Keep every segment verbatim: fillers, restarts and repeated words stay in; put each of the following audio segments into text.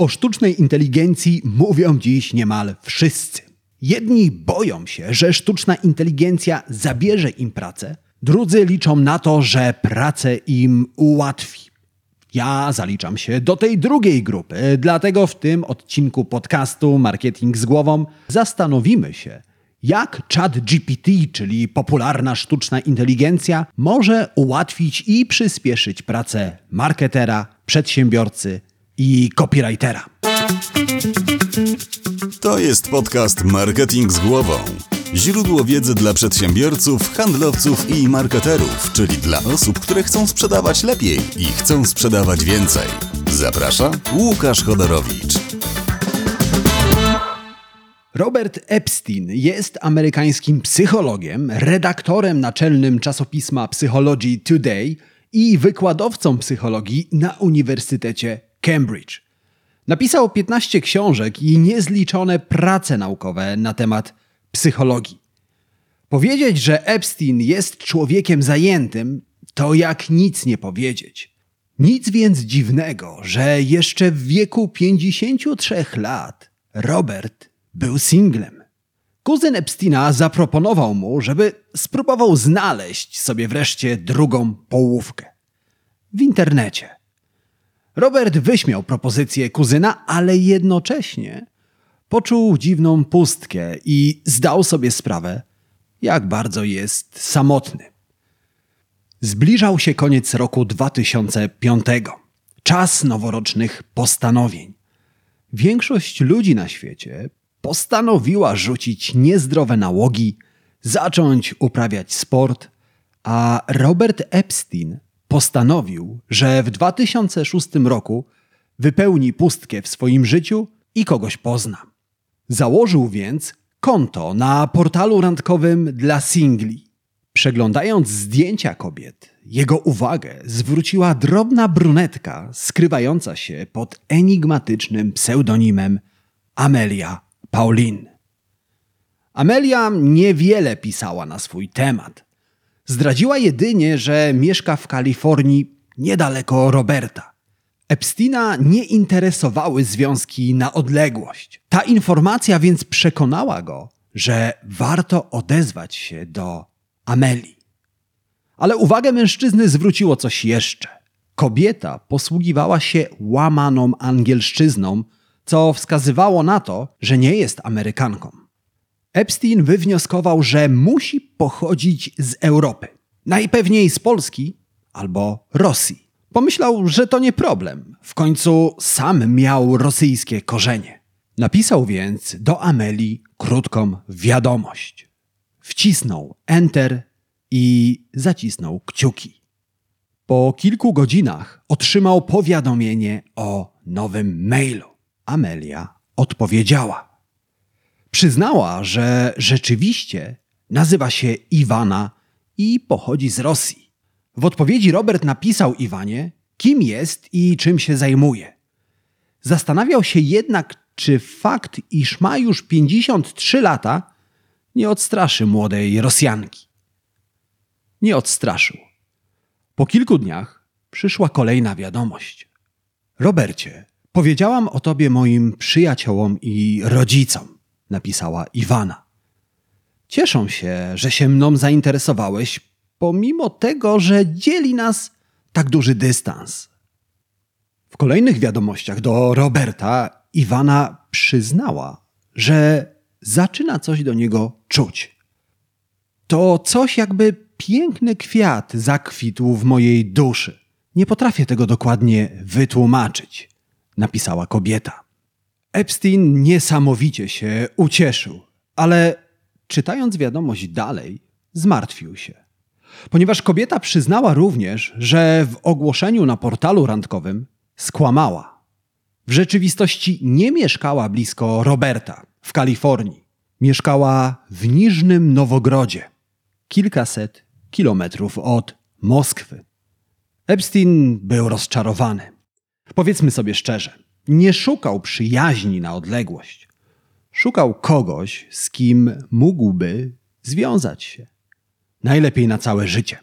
O sztucznej inteligencji mówią dziś niemal wszyscy. Jedni boją się, że sztuczna inteligencja zabierze im pracę, drudzy liczą na to, że pracę im ułatwi. Ja zaliczam się do tej drugiej grupy, dlatego w tym odcinku podcastu Marketing z głową zastanowimy się, jak ChatGPT, czyli popularna sztuczna inteligencja, może ułatwić i przyspieszyć pracę marketera, przedsiębiorcy i copywritera. To jest podcast Marketing z głową. Źródło wiedzy dla przedsiębiorców, handlowców i marketerów, czyli dla osób, które chcą sprzedawać lepiej i chcą sprzedawać więcej. Zaprasza Łukasz Chodorowicz. Robert Epstein jest amerykańskim psychologiem, redaktorem naczelnym czasopisma Psychology Today i wykładowcą psychologii na Uniwersytecie Cambridge. Napisał piętnaście książek i niezliczone prace naukowe na temat psychologii. Powiedzieć, że Epstein jest człowiekiem zajętym, to jak nic nie powiedzieć. Nic więc dziwnego, że jeszcze w wieku pięćdziesięciu trzech lat Robert był singlem. Kuzyn Epsteina zaproponował mu, żeby spróbował znaleźć sobie wreszcie drugą połówkę. W internecie. Robert wyśmiał propozycję kuzyna, ale jednocześnie poczuł dziwną pustkę i zdał sobie sprawę, jak bardzo jest samotny. Zbliżał się koniec roku dwa tysiące piątego. Czas noworocznych postanowień. Większość ludzi na świecie postanowiła rzucić niezdrowe nałogi, zacząć uprawiać sport, a Robert Epstein postanowił, że w dwa tysiące szóstym roku wypełni pustkę w swoim życiu i kogoś pozna. Założył więc konto na portalu randkowym dla singli. Przeglądając zdjęcia kobiet, jego uwagę zwróciła drobna brunetka skrywająca się pod enigmatycznym pseudonimem Amelia Pauline. Amelia niewiele pisała na swój temat. Zdradziła jedynie, że mieszka w Kalifornii niedaleko Roberta. Epsteina nie interesowały związki na odległość. Ta informacja więc przekonała go, że warto odezwać się do Amelii. Ale uwagę mężczyzny zwróciło coś jeszcze. Kobieta posługiwała się łamaną angielszczyzną, co wskazywało na to, że nie jest Amerykanką. Epstein wywnioskował, że musi pochodzić z Europy, najpewniej z Polski albo Rosji. Pomyślał, że to nie problem, w końcu sam miał rosyjskie korzenie. Napisał więc do Amelii krótką wiadomość. Wcisnął enter i zacisnął kciuki. Po kilku godzinach otrzymał powiadomienie o nowym mailu. Amelia odpowiedziała. Przyznała, że rzeczywiście nazywa się Iwana i pochodzi z Rosji. W odpowiedzi Robert napisał Iwanie, kim jest i czym się zajmuje. Zastanawiał się jednak, czy fakt, iż ma już pięćdziesiąt trzy lata, nie odstraszy młodej Rosjanki. Nie odstraszył. Po kilku dniach przyszła kolejna wiadomość. Robercie, powiedziałam o tobie moim przyjaciołom i rodzicom, napisała Iwana. Cieszę się, że się mną zainteresowałeś, pomimo tego, że dzieli nas tak duży dystans. W kolejnych wiadomościach do Roberta Iwana przyznała, że zaczyna coś do niego czuć. To coś jakby piękny kwiat zakwitł w mojej duszy. Nie potrafię tego dokładnie wytłumaczyć, napisała kobieta. Epstein niesamowicie się ucieszył, ale czytając wiadomość dalej, zmartwił się. Ponieważ kobieta przyznała również, że w ogłoszeniu na portalu randkowym skłamała. W rzeczywistości nie mieszkała blisko Roberta w Kalifornii. Mieszkała w Niżnym Nowogrodzie, kilkaset kilometrów od Moskwy. Epstein był rozczarowany. Powiedzmy sobie szczerze, nie szukał przyjaźni na odległość. Szukał kogoś, z kim mógłby związać się. Najlepiej na całe życie.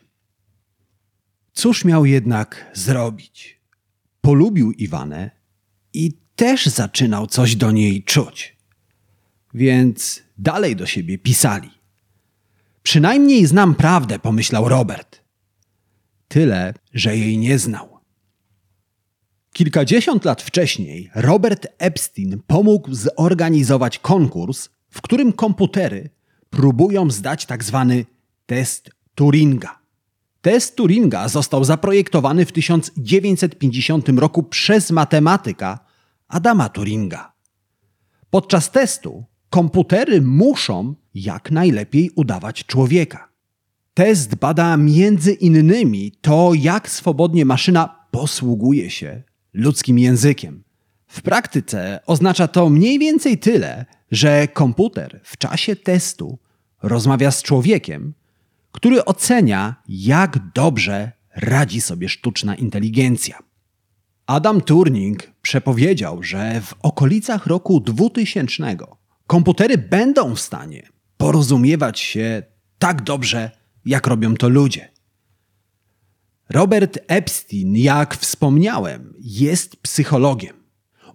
Cóż miał jednak zrobić? Polubił Iwanę i też zaczynał coś do niej czuć. Więc dalej do siebie pisali. Przynajmniej znam prawdę, pomyślał Robert. Tyle, że jej nie znał. Kilkadziesiąt lat wcześniej Robert Epstein pomógł zorganizować konkurs, w którym komputery próbują zdać tzw. test Turinga. Test Turinga został zaprojektowany w tysiąc dziewięćset pięćdziesiątym roku przez matematyka Adama Turinga. Podczas testu komputery muszą jak najlepiej udawać człowieka. Test bada między innymi to, jak swobodnie maszyna posługuje się ludzkim językiem. W praktyce oznacza to mniej więcej tyle, że komputer w czasie testu rozmawia z człowiekiem, który ocenia, jak dobrze radzi sobie sztuczna inteligencja. Adam Turing przepowiedział, że w okolicach roku dwutysięcznego komputery będą w stanie porozumiewać się tak dobrze, jak robią to ludzie. Robert Epstein, jak wspomniałem, jest psychologiem.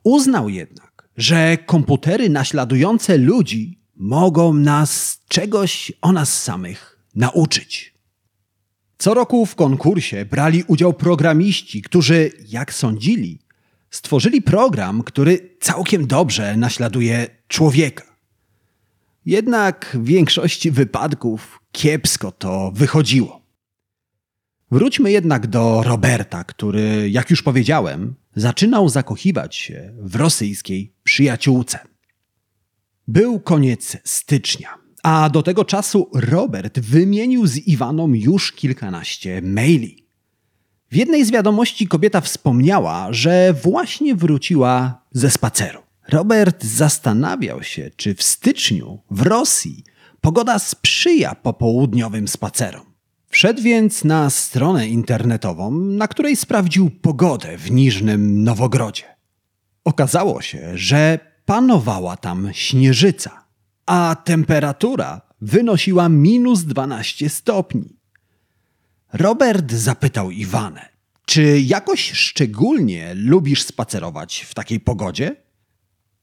Uznał jednak, że komputery naśladujące ludzi mogą nas czegoś o nas samych nauczyć. Co roku w konkursie brali udział programiści, którzy, jak sądzili, stworzyli program, który całkiem dobrze naśladuje człowieka. Jednak w większości wypadków kiepsko to wychodziło. Wróćmy jednak do Roberta, który, jak już powiedziałem, zaczynał zakochiwać się w rosyjskiej przyjaciółce. Był koniec stycznia, a do tego czasu Robert wymienił z Iwaną już kilkanaście maili. W jednej z wiadomości kobieta wspomniała, że właśnie wróciła ze spaceru. Robert zastanawiał się, czy w styczniu w Rosji pogoda sprzyja popołudniowym spacerom. Wszedł więc na stronę internetową, na której sprawdził pogodę w Niżnym Nowogrodzie. Okazało się, że panowała tam śnieżyca, a temperatura wynosiła minus dwanaście stopni. Robert zapytał Iwanę, czy jakoś szczególnie lubisz spacerować w takiej pogodzie?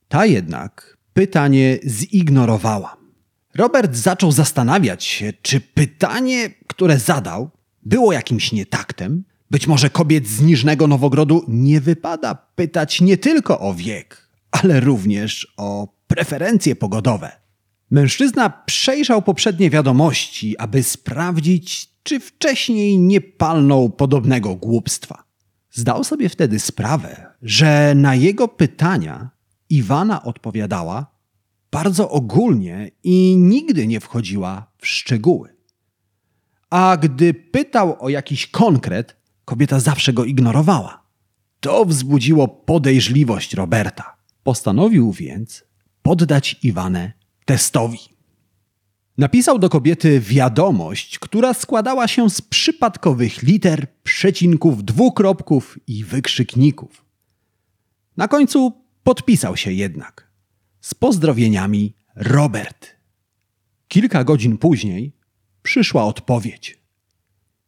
Ta jednak pytanie zignorowała. Robert zaczął zastanawiać się, czy pytanie, które zadał, było jakimś nietaktem. Być może kobiet z Niżnego Nowogrodu nie wypada pytać nie tylko o wiek, ale również o preferencje pogodowe. Mężczyzna przejrzał poprzednie wiadomości, aby sprawdzić, czy wcześniej nie palnął podobnego głupstwa. Zdał sobie wtedy sprawę, że na jego pytania Iwana odpowiadała bardzo ogólnie i nigdy nie wchodziła w szczegóły. A gdy pytał o jakiś konkret, kobieta zawsze go ignorowała. To wzbudziło podejrzliwość Roberta. Postanowił więc poddać Iwanę testowi. Napisał do kobiety wiadomość, która składała się z przypadkowych liter, przecinków, dwukropków i wykrzykników. Na końcu podpisał się jednak. Z pozdrowieniami Robert. Kilka godzin później przyszła odpowiedź.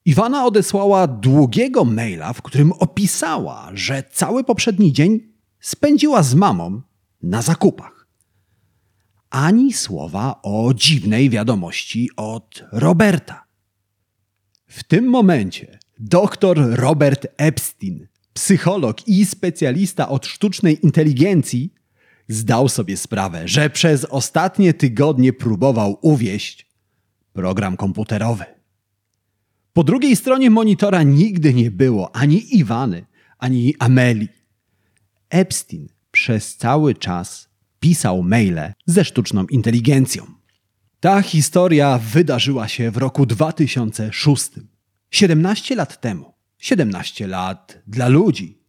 Iwana odesłała długiego maila, w którym opisała, że cały poprzedni dzień spędziła z mamą na zakupach. Ani słowa o dziwnej wiadomości od Roberta. W tym momencie doktor Robert Epstein, psycholog i specjalista od sztucznej inteligencji, zdał sobie sprawę, że przez ostatnie tygodnie próbował uwieść program komputerowy. Po drugiej stronie monitora nigdy nie było ani Iwany, ani Amelii. Epstein przez cały czas pisał maile ze sztuczną inteligencją. Ta historia wydarzyła się w roku dwa tysiące szóstym. siedemnaście lat temu. siedemnaście lat dla ludzi.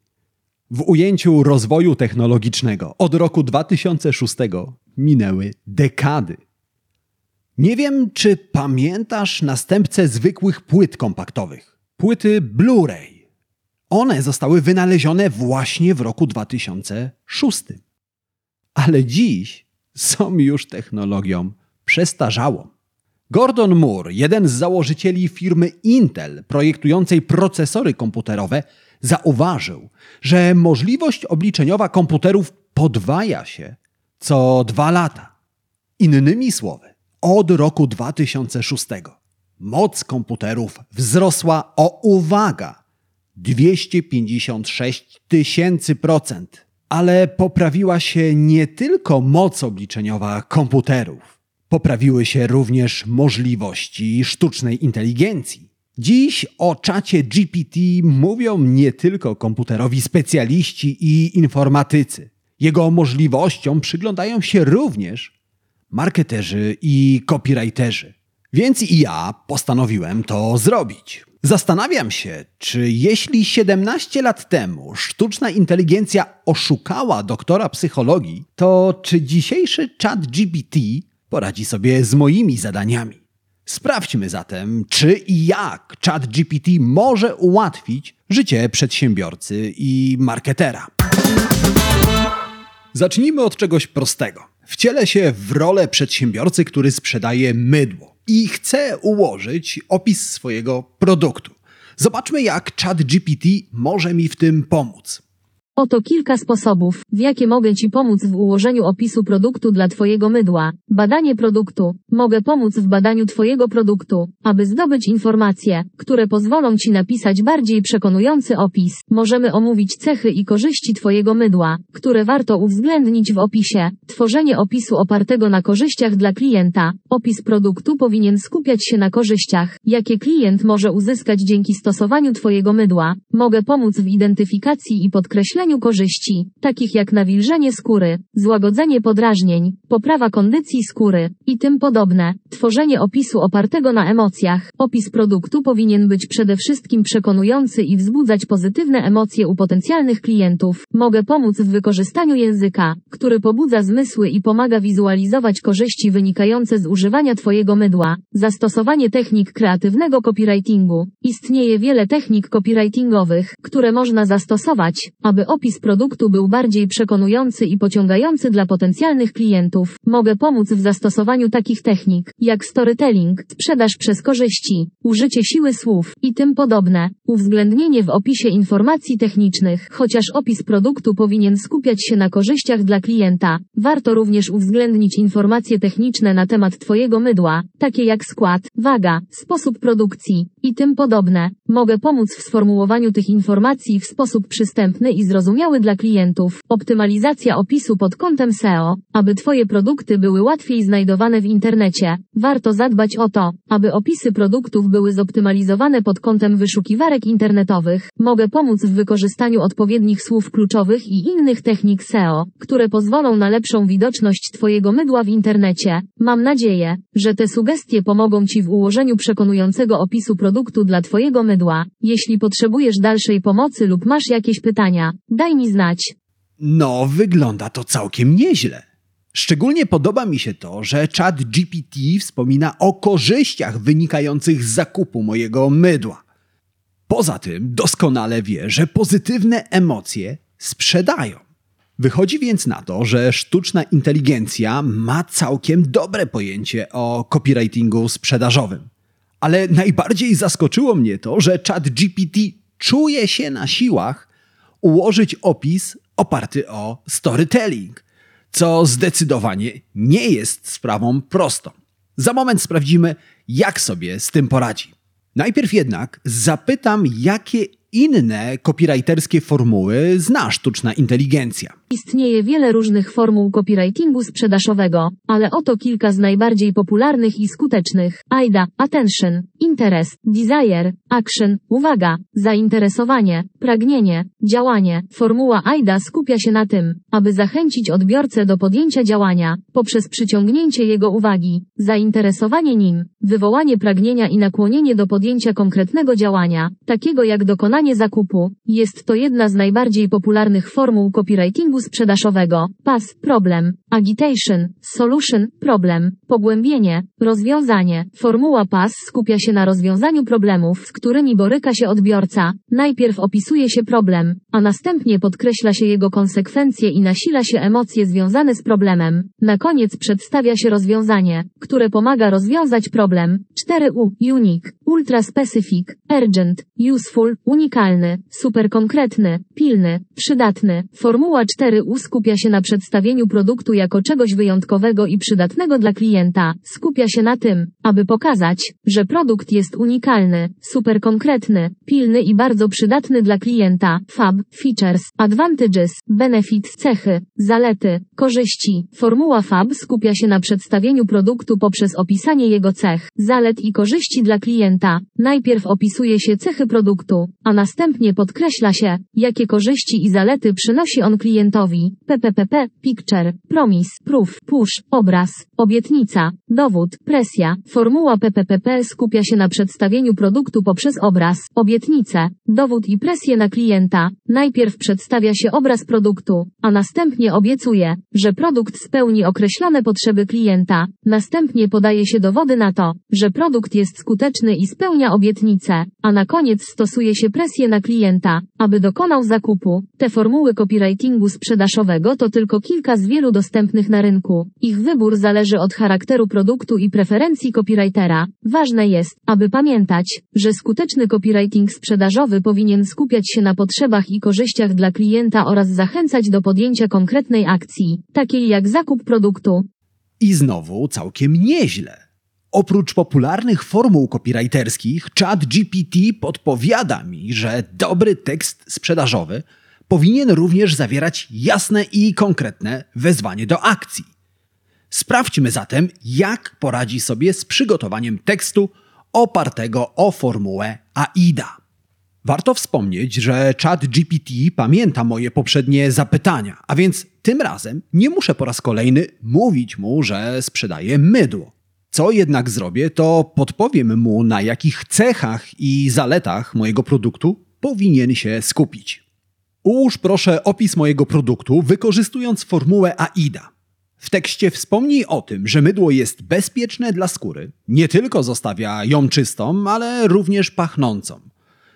W ujęciu rozwoju technologicznego od roku dwa tysiące szóstego minęły dekady. Nie wiem, czy pamiętasz następcę zwykłych płyt kompaktowych. Płyty Blu-ray. One zostały wynalezione właśnie w roku dwa tysiące szóstym. Ale dziś są już technologią przestarzałą. Gordon Moore, jeden z założycieli firmy Intel, projektującej procesory komputerowe, zauważył, że możliwość obliczeniowa komputerów podwaja się co dwa lata. Innymi słowy, od roku dwa tysiące szóstego moc komputerów wzrosła o, uwaga, dwieście pięćdziesiąt sześć tysięcy procent. Ale poprawiła się nie tylko moc obliczeniowa komputerów. Poprawiły się również możliwości sztucznej inteligencji. Dziś o czacie G P T mówią nie tylko komputerowi specjaliści i informatycy. Jego możliwościom przyglądają się również marketerzy i copywriterzy. Więc i ja postanowiłem to zrobić. Zastanawiam się, czy jeśli siedemnaście lat temu sztuczna inteligencja oszukała doktora psychologii, to czy dzisiejszy czat G P T poradzi sobie z moimi zadaniami? Sprawdźmy zatem, czy i jak czat G P T może ułatwić życie przedsiębiorcy i marketera. Zacznijmy od czegoś prostego. Wcielę się w rolę przedsiębiorcy, który sprzedaje mydło i chcę ułożyć opis swojego produktu. Zobaczmy, jak czat G P T może mi w tym pomóc. Oto kilka sposobów, w jakie mogę Ci pomóc w ułożeniu opisu produktu dla Twojego mydła. Badanie produktu. Mogę pomóc w badaniu Twojego produktu, aby zdobyć informacje, które pozwolą Ci napisać bardziej przekonujący opis. Możemy omówić cechy i korzyści Twojego mydła, które warto uwzględnić w opisie. Tworzenie opisu opartego na korzyściach dla klienta. Opis produktu powinien skupiać się na korzyściach, jakie klient może uzyskać dzięki stosowaniu Twojego mydła. Mogę pomóc w identyfikacji i podkreśleniu korzyści, takich jak nawilżenie skóry, złagodzenie podrażnień, poprawa kondycji skóry i tym podobne. Tworzenie opisu opartego na emocjach. Opis produktu powinien być przede wszystkim przekonujący i wzbudzać pozytywne emocje u potencjalnych klientów. Mogę pomóc w wykorzystaniu języka, który pobudza zmysły i pomaga wizualizować korzyści wynikające z używania Twojego mydła. Zastosowanie technik kreatywnego copywritingu. Istnieje wiele technik copywritingowych, które można zastosować, aby opis produktu był bardziej przekonujący i pociągający dla potencjalnych klientów. Mogę pomóc w zastosowaniu takich technik, jak storytelling, sprzedaż przez korzyści, użycie siły słów i tym podobne. Uwzględnienie w opisie informacji technicznych. Chociaż opis produktu powinien skupiać się na korzyściach dla klienta, warto również uwzględnić informacje techniczne na temat Twojego mydła, takie jak skład, waga, sposób produkcji i tym podobne. Mogę pomóc w sformułowaniu tych informacji w sposób przystępny i zrozumiały dla klientów. Optymalizacja opisu pod kątem S E O. Aby Twoje produkty były łatwiej znajdowane w internecie, warto zadbać o to, aby opisy produktów były zoptymalizowane pod kątem wyszukiwarek internetowych. Mogę pomóc w wykorzystaniu odpowiednich słów kluczowych i innych technik S E O, które pozwolą na lepszą widoczność Twojego mydła w internecie. Mam nadzieję, że te sugestie pomogą Ci w ułożeniu przekonującego opisu produktu dla Twojego mydła. Jeśli potrzebujesz dalszej pomocy lub masz jakieś pytania, daj mi znać. No, wygląda to całkiem nieźle. Szczególnie podoba mi się to, że czat G P T wspomina o korzyściach wynikających z zakupu mojego mydła. Poza tym doskonale wie, że pozytywne emocje sprzedają. Wychodzi więc na to, że sztuczna inteligencja ma całkiem dobre pojęcie o copywritingu sprzedażowym. Ale najbardziej zaskoczyło mnie to, że czat G P T czuje się na siłach ułożyć opis oparty o storytelling, co zdecydowanie nie jest sprawą prostą. Za moment sprawdzimy, jak sobie z tym poradzi. Najpierw jednak zapytam, jakie inne copywriterskie formuły zna sztuczna inteligencja. Istnieje wiele różnych formuł copywritingu sprzedażowego, ale oto kilka z najbardziej popularnych i skutecznych. AIDA, attention, interest, desire, action, uwaga, zainteresowanie, pragnienie, działanie. Formuła AIDA skupia się na tym, aby zachęcić odbiorcę do podjęcia działania, poprzez przyciągnięcie jego uwagi, zainteresowanie nim, wywołanie pragnienia i nakłonienie do podjęcia konkretnego działania, takiego jak dokonanie zakupu. Jest to jedna z najbardziej popularnych formuł copywritingu sprzedażowego. P A S, problem, agitation, solution, problem, pogłębienie, rozwiązanie. Formuła P A S skupia się na rozwiązaniu problemów, z którymi boryka się odbiorca. Najpierw opisuje się problem, a następnie podkreśla się jego konsekwencje i nasila się emocje związane z problemem. Na koniec przedstawia się rozwiązanie, które pomaga rozwiązać problem. cztery U, unique, ultraspecific, urgent, useful, unikalny, superkonkretny, pilny, przydatny. Formuła cztery U skupia się na przedstawieniu produktu jako czegoś wyjątkowego i przydatnego dla klienta. Skupia się na tym, aby pokazać, że produkt jest unikalny, superkonkretny, pilny i bardzo przydatny dla klienta. F A B, features, advantages, benefits, cechy, zalety, korzyści. Formuła F A B skupia się na przedstawieniu produktu poprzez opisanie jego cech, zalet i korzyści dla klienta. Najpierw opisuje się cechy produktu, a następnie podkreśla się, jakie korzyści i zalety przynosi on klientowi. P P P P, picture, promise, proof, push, obraz, obietnica, dowód, presja. Formuła P P P P skupia się na przedstawieniu produktu poprzez obraz, obietnicę, dowód i presję na klienta. Najpierw przedstawia się obraz produktu, a następnie obiecuje, że produkt spełni określone potrzeby klienta. Następnie podaje się dowody na to, że produkt jest skuteczny i spełnia obietnicę, a na koniec stosuje się presję na klienta, aby dokonał zakupu. Te formuły copywritingu sprzedażowego to tylko kilka z wielu dostępnych na rynku. Ich wybór zależy od charakteru produktu i preferencji copywritera. Ważne jest, aby pamiętać, że skuteczny copywriting sprzedażowy powinien skupiać się na potrzebach i korzyściach dla klienta oraz zachęcać do podjęcia konkretnej akcji, takiej jak zakup produktu. I znowu całkiem nieźle. Oprócz popularnych formuł copywriterskich, ChatGPT podpowiada mi, że dobry tekst sprzedażowy powinien również zawierać jasne i konkretne wezwanie do akcji. Sprawdźmy zatem, jak poradzi sobie z przygotowaniem tekstu opartego o formułę AIDA. Warto wspomnieć, że ChatGPT pamięta moje poprzednie zapytania, a więc tym razem nie muszę po raz kolejny mówić mu, że sprzedaję mydło. Co jednak zrobię, to podpowiem mu, na jakich cechach i zaletach mojego produktu powinien się skupić. Ułóż proszę opis mojego produktu, wykorzystując formułę AIDA. W tekście wspomnij o tym, że mydło jest bezpieczne dla skóry, nie tylko zostawia ją czystą, ale również pachnącą.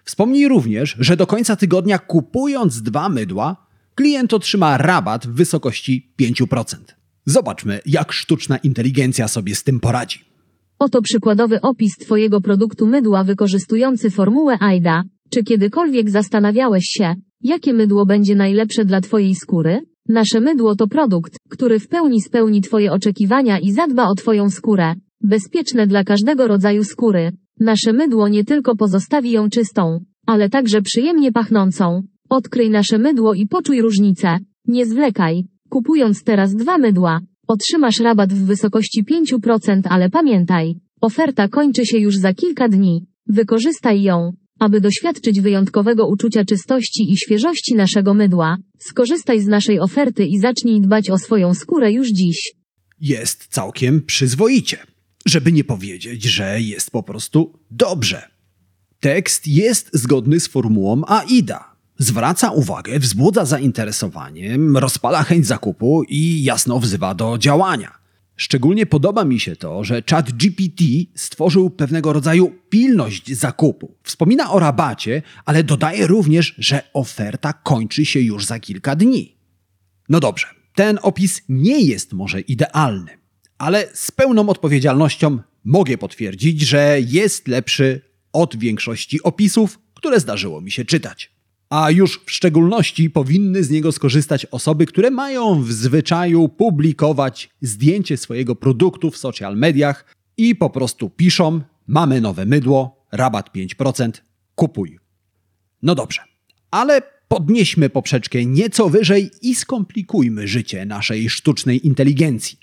Wspomnij również, że do końca tygodnia kupując dwa mydła, klient otrzyma rabat w wysokości pięć procent. Zobaczmy, jak sztuczna inteligencja sobie z tym poradzi. Oto przykładowy opis Twojego produktu mydła wykorzystujący formułę AIDA. Czy kiedykolwiek zastanawiałeś się, jakie mydło będzie najlepsze dla Twojej skóry? Nasze mydło to produkt, który w pełni spełni Twoje oczekiwania i zadba o Twoją skórę. Bezpieczne dla każdego rodzaju skóry. Nasze mydło nie tylko pozostawi ją czystą, ale także przyjemnie pachnącą. Odkryj nasze mydło i poczuj różnicę. Nie zwlekaj. Kupując teraz dwa mydła, otrzymasz rabat w wysokości pięć procent, ale pamiętaj, oferta kończy się już za kilka dni. Wykorzystaj ją, aby doświadczyć wyjątkowego uczucia czystości i świeżości naszego mydła. Skorzystaj z naszej oferty i zacznij dbać o swoją skórę już dziś. Jest całkiem przyzwoicie. Żeby nie powiedzieć, że jest po prostu dobrze. Tekst jest zgodny z formułą AIDA. Zwraca uwagę, wzbudza zainteresowanie, rozpala chęć zakupu i jasno wzywa do działania. Szczególnie podoba mi się to, że ChatGPT stworzył pewnego rodzaju pilność zakupu. Wspomina o rabacie, ale dodaje również, że oferta kończy się już za kilka dni. No dobrze, ten opis nie jest może idealny, ale z pełną odpowiedzialnością mogę potwierdzić, że jest lepszy od większości opisów, które zdarzyło mi się czytać. A już w szczególności powinny z niego skorzystać osoby, które mają w zwyczaju publikować zdjęcie swojego produktu w social mediach i po prostu piszą: mamy nowe mydło, rabat pięć procent, kupuj. No dobrze, ale podnieśmy poprzeczkę nieco wyżej i skomplikujmy życie naszej sztucznej inteligencji.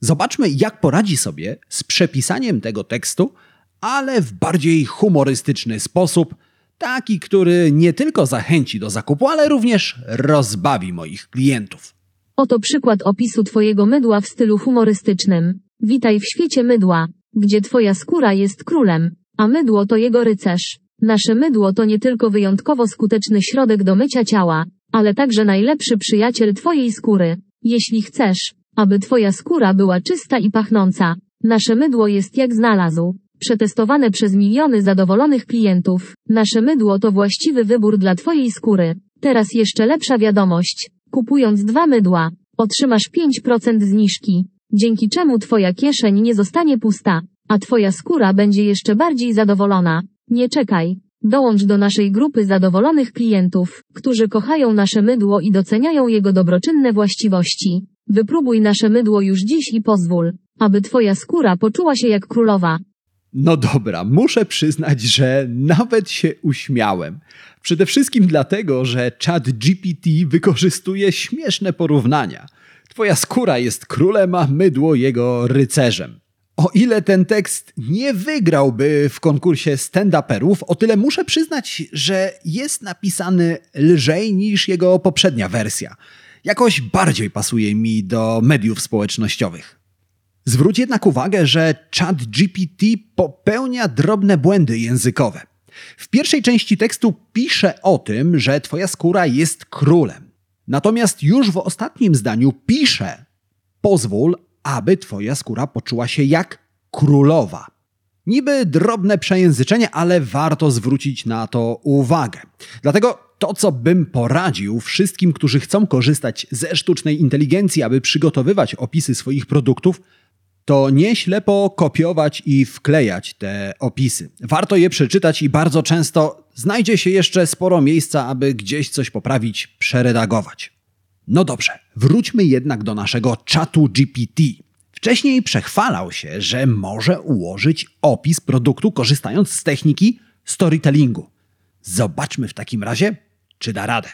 Zobaczmy, jak poradzi sobie z przepisaniem tego tekstu, ale w bardziej humorystyczny sposób, taki, który nie tylko zachęci do zakupu, ale również rozbawi moich klientów. Oto przykład opisu Twojego mydła w stylu humorystycznym. Witaj w świecie mydła, gdzie Twoja skóra jest królem, a mydło to jego rycerz. Nasze mydło to nie tylko wyjątkowo skuteczny środek do mycia ciała, ale także najlepszy przyjaciel Twojej skóry. Jeśli chcesz, aby Twoja skóra była czysta i pachnąca, nasze mydło jest jak znalazł. Przetestowane przez miliony zadowolonych klientów. Nasze mydło to właściwy wybór dla Twojej skóry. Teraz jeszcze lepsza wiadomość. Kupując dwa mydła, otrzymasz pięć procent zniżki, dzięki czemu Twoja kieszeń nie zostanie pusta, a twoja skóra będzie jeszcze bardziej zadowolona. Nie czekaj. Dołącz do naszej grupy zadowolonych klientów, którzy kochają nasze mydło i doceniają jego dobroczynne właściwości. Wypróbuj nasze mydło już dziś i pozwól, aby twoja skóra poczuła się jak królowa. No dobra, muszę przyznać, że nawet się uśmiałem. Przede wszystkim dlatego, że ChatGPT wykorzystuje śmieszne porównania. Twoja skóra jest królem, a mydło jego rycerzem. O ile ten tekst nie wygrałby w konkursie stand-uperów, o tyle muszę przyznać, że jest napisany lżej niż jego poprzednia wersja. Jakoś bardziej pasuje mi do mediów społecznościowych. Zwróć jednak uwagę, że ChatGPT popełnia drobne błędy językowe. W pierwszej części tekstu pisze o tym, że twoja skóra jest królem. Natomiast już w ostatnim zdaniu pisze: pozwól, aby twoja skóra poczuła się jak królowa. Niby drobne przejęzyczenie, ale warto zwrócić na to uwagę. Dlatego to, co bym poradził wszystkim, którzy chcą korzystać ze sztucznej inteligencji, aby przygotowywać opisy swoich produktów, to nie ślepo kopiować i wklejać te opisy. Warto je przeczytać i bardzo często znajdzie się jeszcze sporo miejsca, aby gdzieś coś poprawić, przeredagować. No dobrze, wróćmy jednak do naszego czatu G P T. Wcześniej przechwalał się, że może ułożyć opis produktu korzystając z techniki storytellingu. Zobaczmy w takim razie, czy da radę.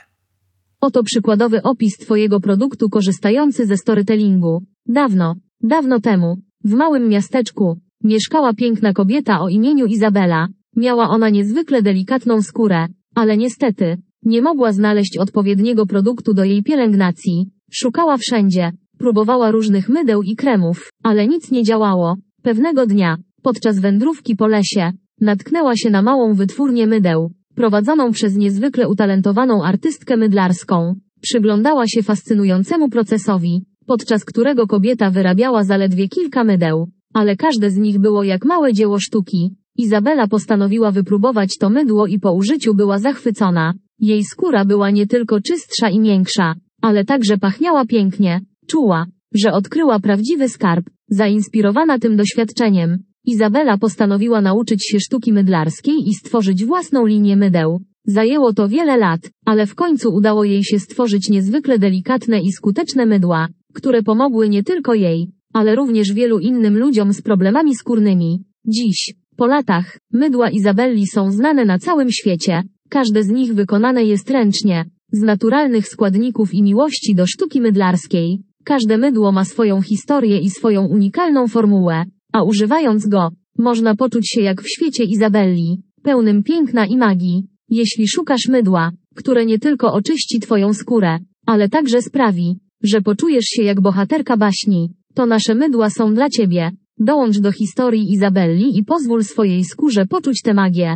Oto przykładowy opis twojego produktu korzystający ze storytellingu. Dawno, dawno temu, w małym miasteczku, mieszkała piękna kobieta o imieniu Izabela. Miała ona niezwykle delikatną skórę, ale niestety nie mogła znaleźć odpowiedniego produktu do jej pielęgnacji. Szukała wszędzie, próbowała różnych mydeł i kremów, ale nic nie działało. Pewnego dnia, podczas wędrówki po lesie, natknęła się na małą wytwórnię mydeł, prowadzoną przez niezwykle utalentowaną artystkę mydlarską. Przyglądała się fascynującemu procesowi, podczas którego kobieta wyrabiała zaledwie kilka mydeł, ale każde z nich było jak małe dzieło sztuki. Izabela postanowiła wypróbować to mydło i po użyciu była zachwycona. Jej skóra była nie tylko czystsza i miększa, ale także pachniała pięknie. Czuła, że odkryła prawdziwy skarb. Zainspirowana tym doświadczeniem, Izabela postanowiła nauczyć się sztuki mydlarskiej i stworzyć własną linię mydeł. Zajęło to wiele lat, ale w końcu udało jej się stworzyć niezwykle delikatne i skuteczne mydła, które pomogły nie tylko jej, ale również wielu innym ludziom z problemami skórnymi. Dziś, po latach, mydła Izabelli są znane na całym świecie. Każde z nich wykonane jest ręcznie, z naturalnych składników i miłości do sztuki mydlarskiej. Każde mydło ma swoją historię i swoją unikalną formułę, a używając go, można poczuć się jak w świecie Izabelli, pełnym piękna i magii. Jeśli szukasz mydła, które nie tylko oczyści twoją skórę, ale także sprawi, że poczujesz się jak bohaterka baśni, to nasze mydła są dla ciebie. Dołącz do historii Izabelli i pozwól swojej skórze poczuć tę magię.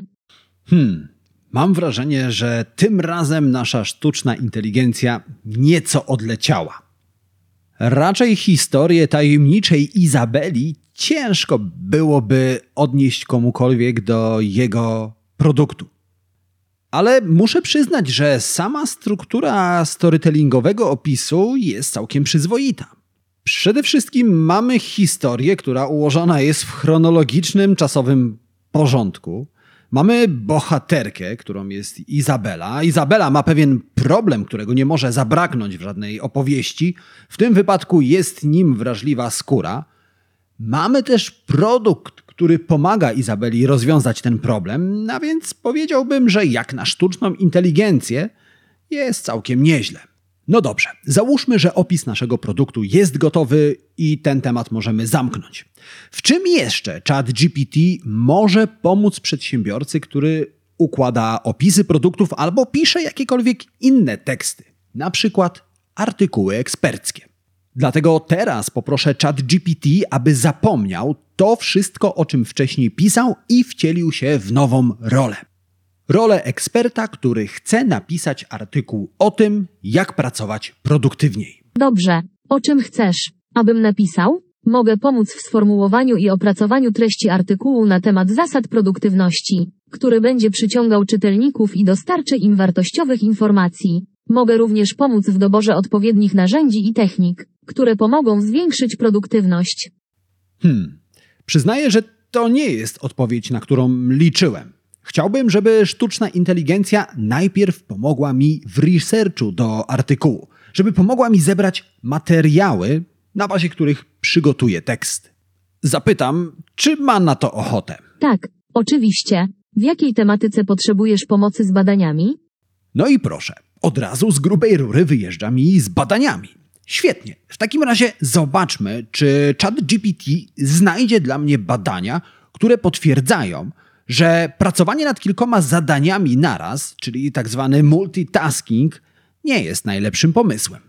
Hmm... Mam wrażenie, że tym razem nasza sztuczna inteligencja nieco odleciała. Raczej historię tajemniczej Izabeli ciężko byłoby odnieść komukolwiek do jego produktu. Ale muszę przyznać, że sama struktura storytellingowego opisu jest całkiem przyzwoita. Przede wszystkim mamy historię, która ułożona jest w chronologicznym, czasowym porządku. Mamy bohaterkę, którą jest Izabela. Izabela ma pewien problem, którego nie może zabraknąć w żadnej opowieści. W tym wypadku jest nim wrażliwa skóra. Mamy też produkt, który pomaga Izabeli rozwiązać ten problem, a więc powiedziałbym, że jak na sztuczną inteligencję jest całkiem nieźle. No dobrze, załóżmy, że opis naszego produktu jest gotowy i ten temat możemy zamknąć. W czym jeszcze ChatGPT może pomóc przedsiębiorcy, który układa opisy produktów albo pisze jakiekolwiek inne teksty, na przykład artykuły eksperckie? Dlatego teraz poproszę ChatGPT, aby zapomniał to wszystko, o czym wcześniej pisał i wcielił się w nową rolę. Rolę eksperta, który chce napisać artykuł o tym, jak pracować produktywniej. Dobrze, o czym chcesz, abym napisał? Mogę pomóc w sformułowaniu i opracowaniu treści artykułu na temat zasad produktywności, który będzie przyciągał czytelników i dostarczy im wartościowych informacji. Mogę również pomóc w doborze odpowiednich narzędzi i technik, które pomogą zwiększyć produktywność. Hmm, przyznaję, że To nie jest odpowiedź, na którą liczyłem. Chciałbym, żeby sztuczna inteligencja najpierw pomogła mi w researchu do artykułu, żeby pomogła mi zebrać materiały, na bazie których przygotuję tekst. Zapytam, czy ma na to ochotę. Tak, oczywiście. W jakiej tematyce potrzebujesz pomocy z badaniami? No i proszę, od razu z grubej rury wyjeżdża mi z badaniami. Świetnie. W takim razie zobaczmy, czy ChatGPT znajdzie dla mnie badania, które potwierdzają, że pracowanie nad kilkoma zadaniami naraz, czyli tak zwany multitasking, nie jest najlepszym pomysłem.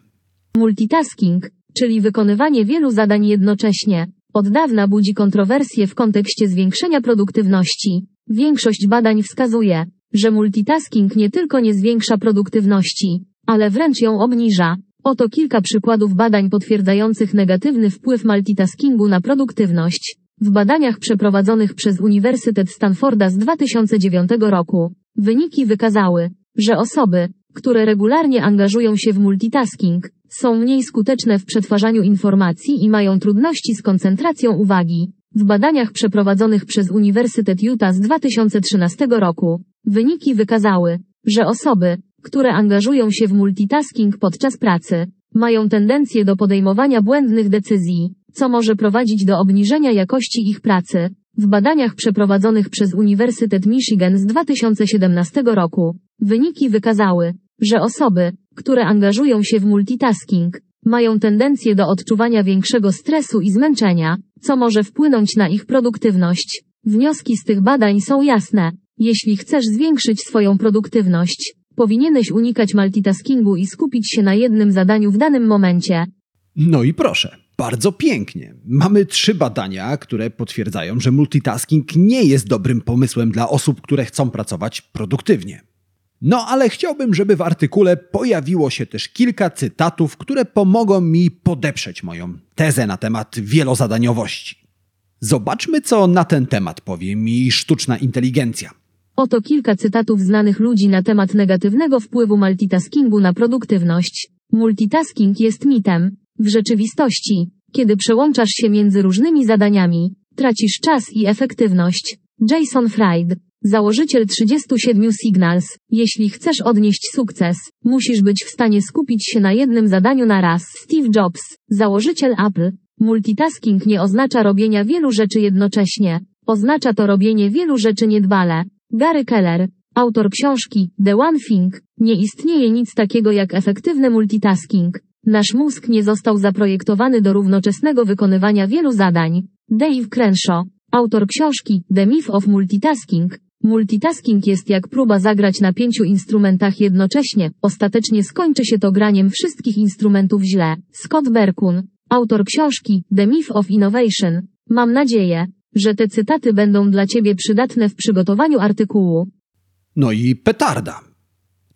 Multitasking, czyli wykonywanie wielu zadań jednocześnie, od dawna budzi kontrowersje w kontekście zwiększenia produktywności. Większość badań wskazuje, że multitasking nie tylko nie zwiększa produktywności, ale wręcz ją obniża. Oto kilka przykładów badań potwierdzających negatywny wpływ multitaskingu na produktywność. W badaniach przeprowadzonych przez Uniwersytet Stanforda z dwa tysiące dziewiątego roku wyniki wykazały, że osoby, które regularnie angażują się w multitasking, są mniej skuteczne w przetwarzaniu informacji i mają trudności z koncentracją uwagi. W badaniach przeprowadzonych przez Uniwersytet Utah z dwa tysiące trzynastego roku wyniki wykazały, że osoby, które angażują się w multitasking podczas pracy, mają tendencję do podejmowania błędnych decyzji, co może prowadzić do obniżenia jakości ich pracy. W badaniach przeprowadzonych przez Uniwersytet Michigan z dwa tysiące siedemnastego roku wyniki wykazały, że osoby, które angażują się w multitasking, mają tendencję do odczuwania większego stresu i zmęczenia, co może wpłynąć na ich produktywność. Wnioski z tych badań są jasne. Jeśli chcesz zwiększyć swoją produktywność, powinieneś unikać multitaskingu i skupić się na jednym zadaniu w danym momencie. No i proszę, bardzo pięknie. Mamy trzy badania, które potwierdzają, że multitasking nie jest dobrym pomysłem dla osób, które chcą pracować produktywnie. No ale chciałbym, żeby w artykule pojawiło się też kilka cytatów, które pomogą mi podeprzeć moją tezę na temat wielozadaniowości. Zobaczmy, co na ten temat powie mi sztuczna inteligencja. Oto kilka cytatów znanych ludzi na temat negatywnego wpływu multitaskingu na produktywność. Multitasking jest mitem. W rzeczywistości, kiedy przełączasz się między różnymi zadaniami, tracisz czas i efektywność. Jason Fried, założyciel trzydzieści siedem Signals. Jeśli chcesz odnieść sukces, musisz być w stanie skupić się na jednym zadaniu na raz. Steve Jobs, założyciel Apple. Multitasking nie oznacza robienia wielu rzeczy jednocześnie. Oznacza to robienie wielu rzeczy niedbale. Gary Keller, autor książki The One Thing. Nie istnieje nic takiego jak efektywny multitasking. Nasz mózg nie został zaprojektowany do równoczesnego wykonywania wielu zadań. Dave Crenshaw, autor książki The Myth of Multitasking. Multitasking jest jak próba zagrać na pięciu instrumentach jednocześnie. Ostatecznie skończy się to graniem wszystkich instrumentów źle. Scott Berkun, autor książki The Myth of Innovation. Mam nadzieję, że te cytaty będą dla Ciebie przydatne w przygotowaniu artykułu. No i petarda.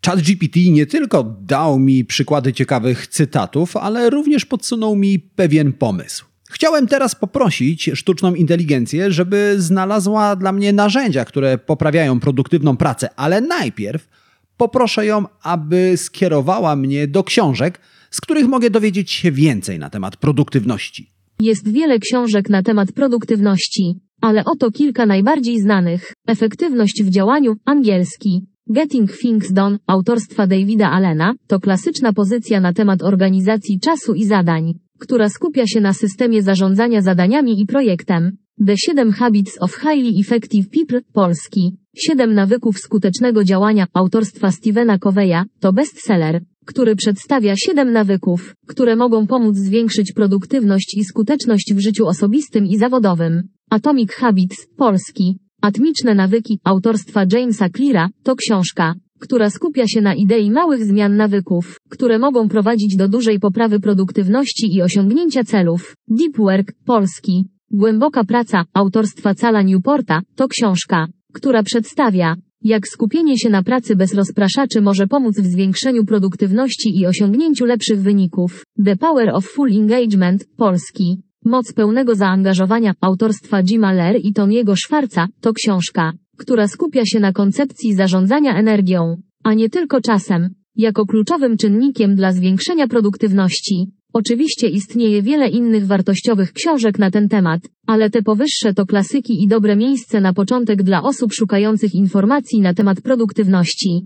ChatGPT nie tylko dał mi przykłady ciekawych cytatów, ale również podsunął mi pewien pomysł. Chciałem teraz poprosić sztuczną inteligencję, żeby znalazła dla mnie narzędzia, które poprawiają produktywną pracę, ale najpierw poproszę ją, aby skierowała mnie do książek, z których mogę dowiedzieć się więcej na temat produktywności. Jest wiele książek na temat produktywności, ale oto kilka najbardziej znanych. Efektywność w działaniu, angielski. Getting Things Done, autorstwa Davida Allena, to klasyczna pozycja na temat organizacji czasu i zadań, która skupia się na systemie zarządzania zadaniami i projektem. The seven Habits of Highly Effective People, polski. siedem nawyków skutecznego działania, autorstwa Stephena Coveya, to bestseller, który przedstawia siedem nawyków, które mogą pomóc zwiększyć produktywność i skuteczność w życiu osobistym i zawodowym. Atomic Habits, polski. Atmiczne nawyki, autorstwa Jamesa Cleara, to książka, która skupia się na idei małych zmian nawyków, które mogą prowadzić do dużej poprawy produktywności i osiągnięcia celów. Deep Work, polski. Głęboka praca, autorstwa Cala Newporta, to książka, która przedstawia, jak skupienie się na pracy bez rozpraszaczy może pomóc w zwiększeniu produktywności i osiągnięciu lepszych wyników. The Power of Full Engagement, polski. Moc pełnego zaangażowania, autorstwa Jima Ler i Tony'ego Schwarza, to książka, która skupia się na koncepcji zarządzania energią, a nie tylko czasem, jako kluczowym czynnikiem dla zwiększenia produktywności. Oczywiście istnieje wiele innych wartościowych książek na ten temat, ale te powyższe to klasyki i dobre miejsce na początek dla osób szukających informacji na temat produktywności.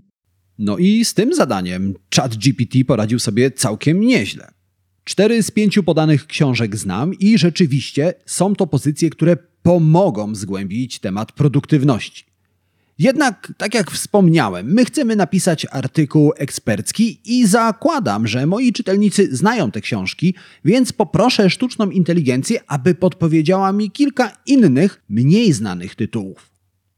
No i z tym zadaniem ChatGPT poradził sobie całkiem nieźle. Cztery z pięciu podanych książek znam i rzeczywiście są to pozycje, które pomogą zgłębić temat produktywności. Jednak, tak jak wspomniałem, my chcemy napisać artykuł ekspercki i zakładam, że moi czytelnicy znają te książki, więc poproszę sztuczną inteligencję, aby podpowiedziała mi kilka innych, mniej znanych tytułów.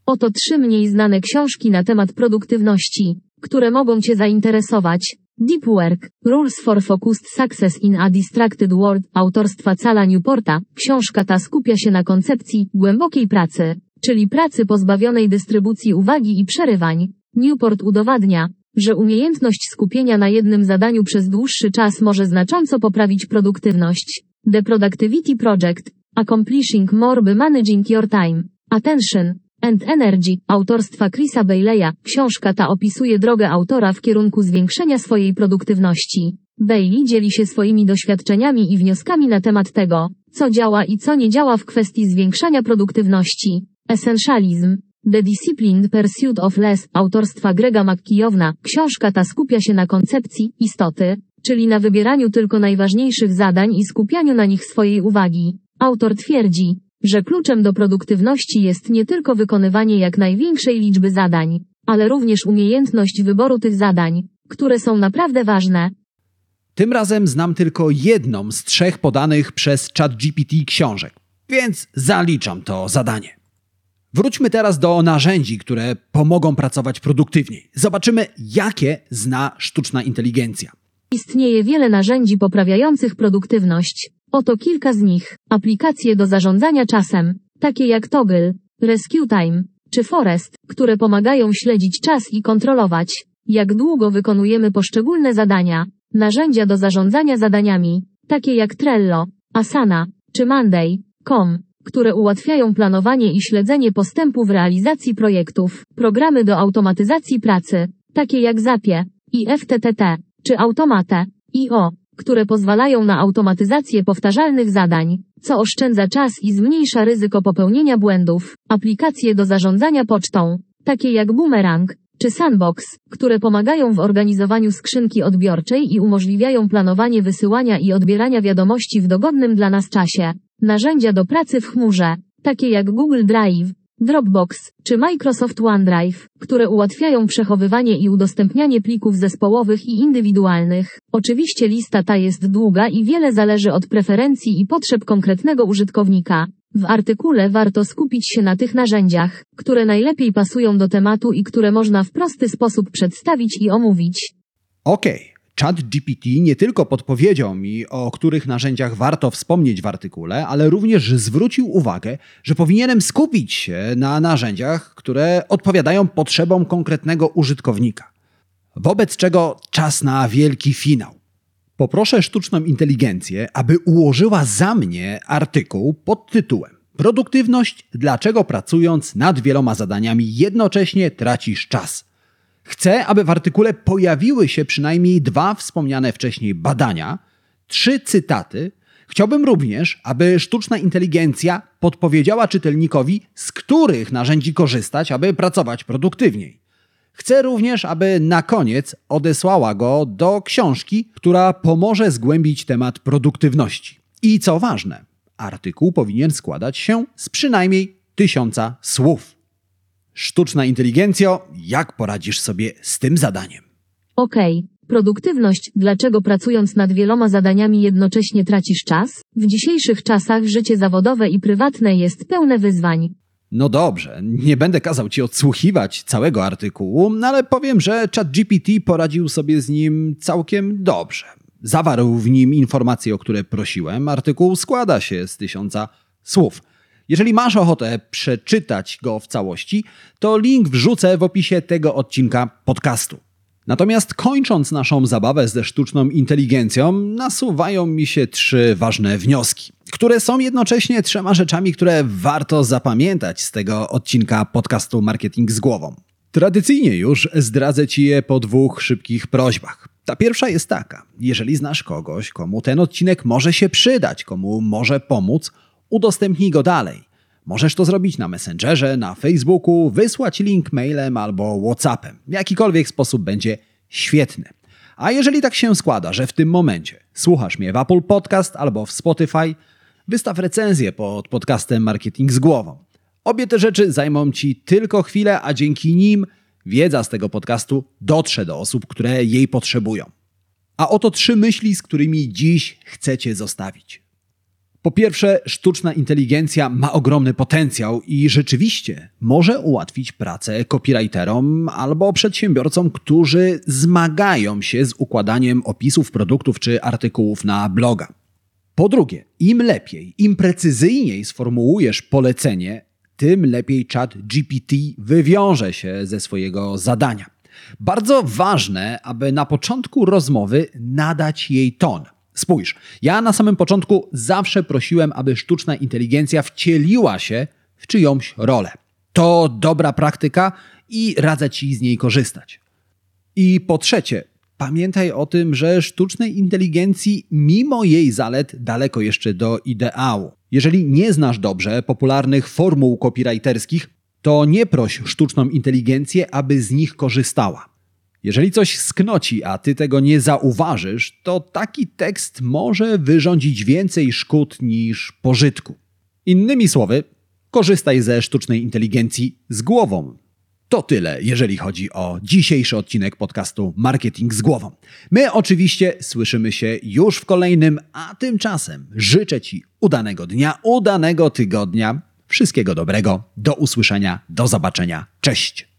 Oto trzy mniej znane książki na temat produktywności, które mogą Cię zainteresować. Deep Work, Rules for Focused Success in a Distracted World autorstwa Cala Newporta. Książka ta skupia się na koncepcji głębokiej pracy, czyli pracy pozbawionej dystrybucji uwagi i przerywań. Newport udowadnia, że umiejętność skupienia na jednym zadaniu przez dłuższy czas może znacząco poprawić produktywność. The Productivity Project, Accomplishing More by Managing Your Time, Attention and Energy, autorstwa Chrisa Bailey'a. Książka ta opisuje drogę autora w kierunku zwiększenia swojej produktywności. Bailey dzieli się swoimi doświadczeniami i wnioskami na temat tego, co działa i co nie działa w kwestii zwiększania produktywności. Essentialism, The Disciplined Pursuit of Less, autorstwa Grega McKeowna. Książka ta skupia się na koncepcji istoty, czyli na wybieraniu tylko najważniejszych zadań i skupianiu na nich swojej uwagi. Autor twierdzi, że kluczem do produktywności jest nie tylko wykonywanie jak największej liczby zadań, ale również umiejętność wyboru tych zadań, które są naprawdę ważne. Tym razem znam tylko jedną z trzech podanych przez ChatGPT książek, więc zaliczam to zadanie. Wróćmy teraz do narzędzi, które pomogą pracować produktywniej. Zobaczymy, jakie zna sztuczna inteligencja. Istnieje wiele narzędzi poprawiających produktywność. Oto kilka z nich. Aplikacje do zarządzania czasem, takie jak Toggle, Rescue Time czy Forest, które pomagają śledzić czas i kontrolować, jak długo wykonujemy poszczególne zadania. Narzędzia do zarządzania zadaniami, takie jak Trello, Asana czy Monday kropka com, które ułatwiają planowanie i śledzenie postępu w realizacji projektów. Programy do automatyzacji pracy, takie jak Zapier i F T T T czy Automate kropka i o, które pozwalają na automatyzację powtarzalnych zadań, co oszczędza czas i zmniejsza ryzyko popełnienia błędów. Aplikacje do zarządzania pocztą, takie jak Boomerang czy Sandbox, które pomagają w organizowaniu skrzynki odbiorczej i umożliwiają planowanie wysyłania i odbierania wiadomości w dogodnym dla nas czasie. Narzędzia do pracy w chmurze, takie jak Google Drive, Dropbox czy Microsoft OneDrive, które ułatwiają przechowywanie i udostępnianie plików zespołowych i indywidualnych. Oczywiście lista ta jest długa i wiele zależy od preferencji i potrzeb konkretnego użytkownika. W artykule warto skupić się na tych narzędziach, które najlepiej pasują do tematu i które można w prosty sposób przedstawić i omówić. Okej, okay. ChatGPT nie tylko podpowiedział mi, o których narzędziach warto wspomnieć w artykule, ale również zwrócił uwagę, że powinienem skupić się na narzędziach, które odpowiadają potrzebom konkretnego użytkownika. Wobec czego czas na wielki finał. Poproszę sztuczną inteligencję, aby ułożyła za mnie artykuł pod tytułem Produktywność, dlaczego pracując nad wieloma zadaniami jednocześnie tracisz czas. Chcę, aby w artykule pojawiły się przynajmniej dwa wspomniane wcześniej badania, trzy cytaty. Chciałbym również, aby sztuczna inteligencja podpowiedziała czytelnikowi, z których narzędzi korzystać, aby pracować produktywniej. Chcę również, aby na koniec odesłała go do książki, która pomoże zgłębić temat produktywności. I co ważne, artykuł powinien składać się z przynajmniej tysiąca słów. Sztuczna inteligencjo, jak poradzisz sobie z tym zadaniem? Okej, okay. Produktywność, dlaczego pracując nad wieloma zadaniami jednocześnie tracisz czas? W dzisiejszych czasach życie zawodowe i prywatne jest pełne wyzwań. No dobrze, nie będę kazał Ci odsłuchiwać całego artykułu, ale powiem, że ChatGPT poradził sobie z nim całkiem dobrze. Zawarł w nim informacje, o które prosiłem. Artykuł składa się z tysiąca słów. Jeżeli masz ochotę przeczytać go w całości, to link wrzucę w opisie tego odcinka podcastu. Natomiast kończąc naszą zabawę ze sztuczną inteligencją, nasuwają mi się trzy ważne wnioski, które są jednocześnie trzema rzeczami, które warto zapamiętać z tego odcinka podcastu Marketing z głową. Tradycyjnie już zdradzę Ci je po dwóch szybkich prośbach. Ta pierwsza jest taka. Jeżeli znasz kogoś, komu ten odcinek może się przydać, komu może pomóc, udostępnij go dalej. Możesz to zrobić na Messengerze, na Facebooku, wysłać link mailem albo WhatsAppem. W jakikolwiek sposób będzie świetny. A jeżeli tak się składa, że w tym momencie słuchasz mnie w Apple Podcast albo w Spotify, wystaw recenzję pod podcastem Marketing z głową. Obie te rzeczy zajmą Ci tylko chwilę, a dzięki nim wiedza z tego podcastu dotrze do osób, które jej potrzebują. A oto trzy myśli, z którymi dziś chcę Cię zostawić. Po pierwsze, sztuczna inteligencja ma ogromny potencjał i rzeczywiście może ułatwić pracę copywriterom albo przedsiębiorcom, którzy zmagają się z układaniem opisów produktów czy artykułów na bloga. Po drugie, im lepiej, im precyzyjniej sformułujesz polecenie, tym lepiej ChatGPT wywiąże się ze swojego zadania. Bardzo ważne, aby na początku rozmowy nadać jej ton. Spójrz, ja na samym początku zawsze prosiłem, aby sztuczna inteligencja wcieliła się w czyjąś rolę. To dobra praktyka i radzę Ci z niej korzystać. I po trzecie, pamiętaj o tym, że sztucznej inteligencji mimo jej zalet daleko jeszcze do ideału. Jeżeli nie znasz dobrze popularnych formuł copywriterskich, to nie proś sztuczną inteligencję, aby z nich korzystała. Jeżeli coś sknoci, a Ty tego nie zauważysz, to taki tekst może wyrządzić więcej szkód niż pożytku. Innymi słowy, korzystaj ze sztucznej inteligencji z głową. To tyle, jeżeli chodzi o dzisiejszy odcinek podcastu Marketing z głową. My oczywiście słyszymy się już w kolejnym, a tymczasem życzę Ci udanego dnia, udanego tygodnia. Wszystkiego dobrego, do usłyszenia, do zobaczenia, cześć!